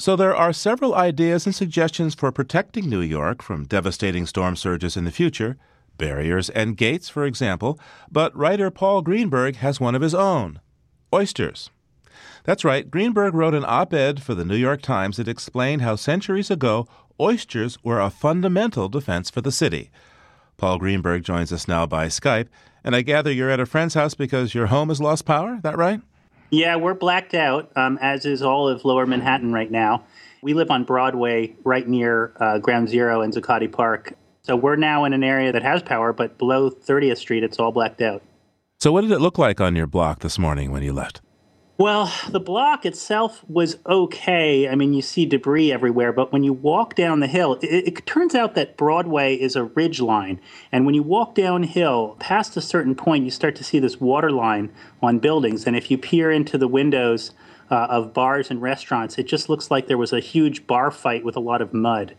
So there are several ideas and suggestions for protecting New York from devastating storm surges in the future, barriers and gates, for example, but writer Paul Greenberg has one of his own, oysters. That's right, Greenberg wrote an op-ed for the New York Times that explained how centuries ago oysters were a fundamental defense for the city. Paul Greenberg joins us now by Skype, and I gather you're at a friend's house because your home has lost power, is that right? Yeah, we're blacked out, as is all of Lower Manhattan right now. We live on Broadway right near Ground Zero and Zuccotti Park. So we're now in an area that has power, but below 30th Street, it's all blacked out. So what did it look like on your block this morning when you left? Well, the block itself was okay. I mean, you see debris everywhere, but when you walk down the hill, it turns out that Broadway is a ridge line. And when you walk downhill, past a certain point, you start to see this water line on buildings. And if you peer into the windows of bars and restaurants, it just looks like there was a huge bar fight with a lot of mud.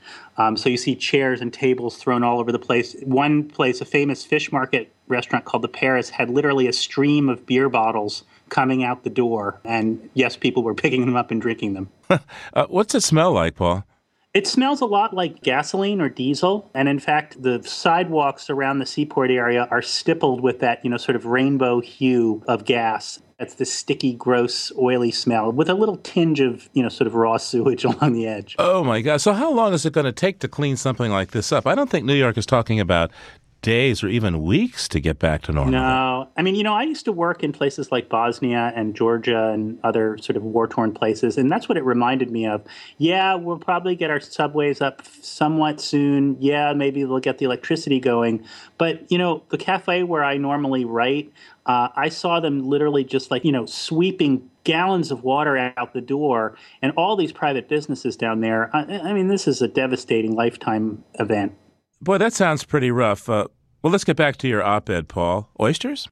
So you see chairs and tables thrown all over the place. One place, a famous fish market restaurant called the Paris, had literally a stream of beer bottles coming out the door. And yes, people were picking them up and drinking them. What's it smell like, Paul? It smells a lot like gasoline or diesel. And in fact, the sidewalks around the Seaport area are stippled with that, sort of rainbow hue of gas. That's the sticky, gross, oily smell with a little tinge of, sort of raw sewage along the edge. Oh, my God. So how long is it going to take to clean something like this up? I don't think New York is talking about days or even weeks to get back to normal. No. I mean, I used to work in places like Bosnia and Georgia and other sort of war-torn places, and that's what it reminded me of. Yeah, we'll probably get our subways up somewhat soon. Yeah, maybe they'll get the electricity going. But, the cafe where I normally write, I saw them literally just like, sweeping gallons of water out the door and all these private businesses down there. I mean, this is a devastating lifetime event. Boy, that sounds pretty rough. Well, let's get back to your op-ed, Paul. Oysters?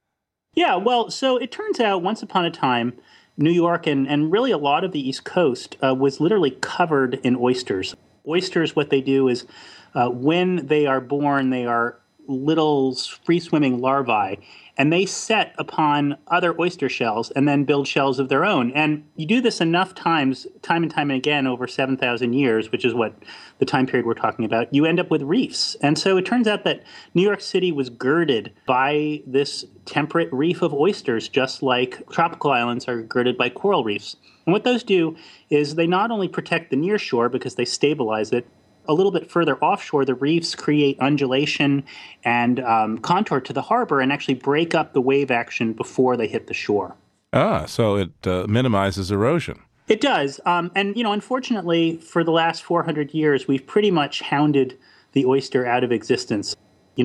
Yeah, well, so it turns out once upon a time, New York and really a lot of the East Coast was literally covered in oysters. Oysters, what they do is when they are born, they are little free-swimming larvae, and they set upon other oyster shells and then build shells of their own. And you do this enough times, time and time again, over 7,000 years, which is what the time period we're talking about, you end up with reefs. And so it turns out that New York City was girded by this temperate reef of oysters, just like tropical islands are girded by coral reefs. And what those do is they not only protect the near shore because they stabilize it, a little bit further offshore, the reefs create undulation and contour to the harbor and actually break up the wave action before they hit the shore. Ah, so it minimizes erosion. It does. And, unfortunately, for the last 400 years, we've pretty much hounded the oyster out of existence.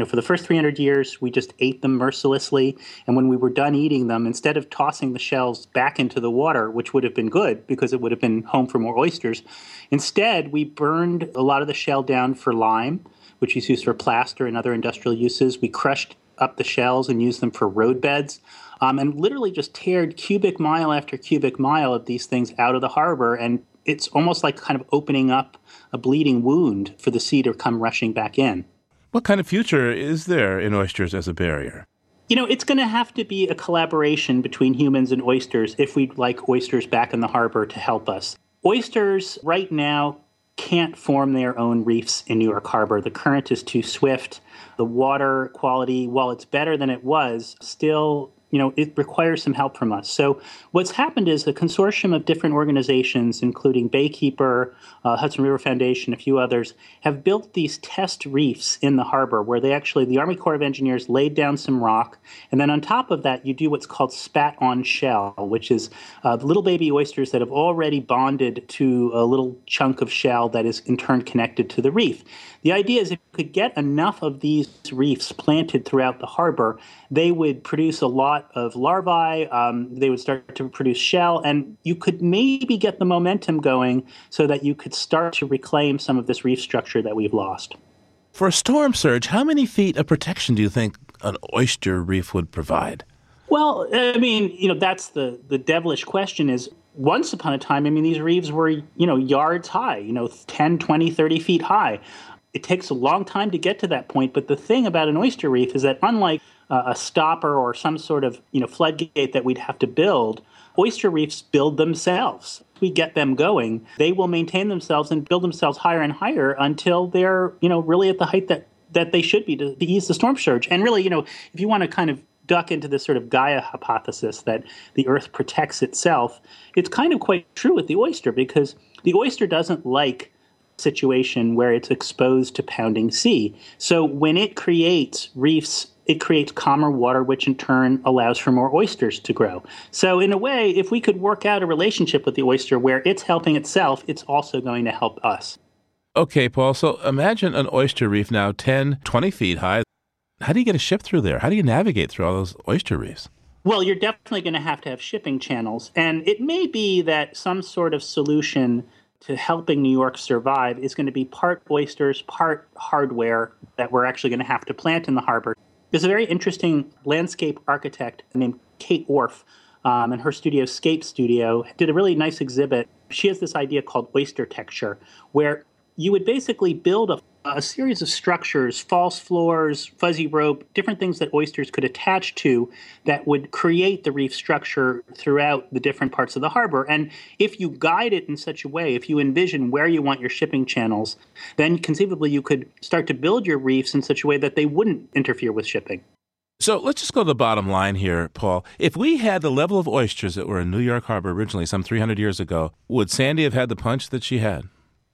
For the first 300 years, we just ate them mercilessly. And when we were done eating them, instead of tossing the shells back into the water, which would have been good because it would have been home for more oysters, instead we burned a lot of the shell down for lime, which is used for plaster and other industrial uses. We crushed up the shells and used them for roadbeds, and literally just teared cubic mile after cubic mile of these things out of the harbor. And it's almost like kind of opening up a bleeding wound for the sea to come rushing back in. What kind of future is there in oysters as a barrier? It's going to have to be a collaboration between humans and oysters if we'd like oysters back in the harbor to help us. Oysters right now can't form their own reefs in New York Harbor. The current is too swift. The water quality, while it's better than it was, still, it requires some help from us. So what's happened is a consortium of different organizations, including Baykeeper, Hudson River Foundation, a few others, have built these test reefs in the harbor where the Army Corps of Engineers laid down some rock. And then on top of that, you do what's called spat-on shell, which is little baby oysters that have already bonded to a little chunk of shell that is in turn connected to the reef. The idea is if you could get enough of these reefs planted throughout the harbor, they would produce a lot of larvae, they would start to produce shell, and you could maybe get the momentum going so that you could start to reclaim some of this reef structure that we've lost. For a storm surge, how many feet of protection do you think an oyster reef would provide? Well, I mean, that's the devilish question is, once upon a time, I mean, these reefs were, yards high, 10, 20, 30 feet high. It takes a long time to get to that point, but the thing about an oyster reef is that unlike a stopper or some sort of, floodgate that we'd have to build. Oyster reefs build themselves. If we get them going, they will maintain themselves and build themselves higher and higher until they're, really at the height that they should be to ease the storm surge. And really, if you want to kind of duck into this sort of Gaia hypothesis that the Earth protects itself, it's kind of quite true with the oyster, because the oyster doesn't like situation where it's exposed to pounding sea. So when it creates reefs, it creates calmer water, which in turn allows for more oysters to grow. So in a way, if we could work out a relationship with the oyster where it's helping itself, it's also going to help us. Okay, Paul, so imagine an oyster reef now 10, 20 feet high. How do you get a ship through there? How do you navigate through all those oyster reefs? Well, you're definitely going to have shipping channels. And it may be that some sort of solution to helping New York survive is going to be part oysters, part hardware that we're actually going to have to plant in the harbor. There's a very interesting landscape architect named Kate Orff, and her studio, Scape Studio, did a really nice exhibit. She has this idea called oyster texture, where you would basically build a series of structures, false floors, fuzzy rope, different things that oysters could attach to that would create the reef structure throughout the different parts of the harbor. And if you guide it in such a way, if you envision where you want your shipping channels, then conceivably you could start to build your reefs in such a way that they wouldn't interfere with shipping. So let's just go to the bottom line here, Paul. If we had the level of oysters that were in New York Harbor originally some 300 years ago, would Sandy have had the punch that she had?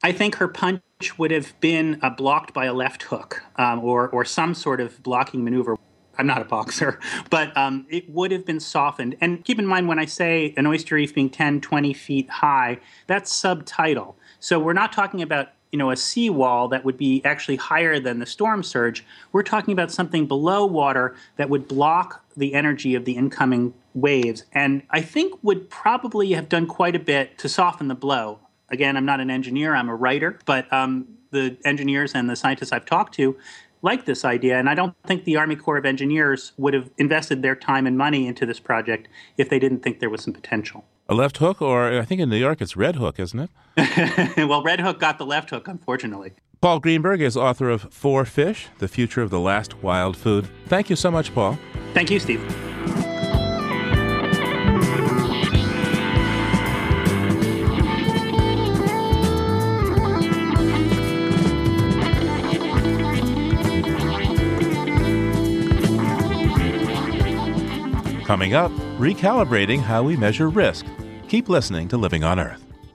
I think her punch would have been blocked by a left hook or some sort of blocking maneuver. I'm not a boxer, but it would have been softened. And keep in mind, when I say an oyster reef being 10, 20 feet high, that's subtidal. So we're not talking about, a seawall that would be actually higher than the storm surge. We're talking about something below water that would block the energy of the incoming waves. And I think would probably have done quite a bit to soften the blow. Again, I'm not an engineer, I'm a writer, but the engineers and the scientists I've talked to like this idea, and I don't think the Army Corps of Engineers would have invested their time and money into this project if they didn't think there was some potential. A left hook, or I think in New York it's red hook, isn't it? Well, red hook got the left hook, unfortunately. Paul Greenberg is author of Four Fish, The Future of the Last Wild Food. Thank you so much, Paul. Thank you, Steve. Coming up, recalibrating how we measure risk. Keep listening to Living on Earth.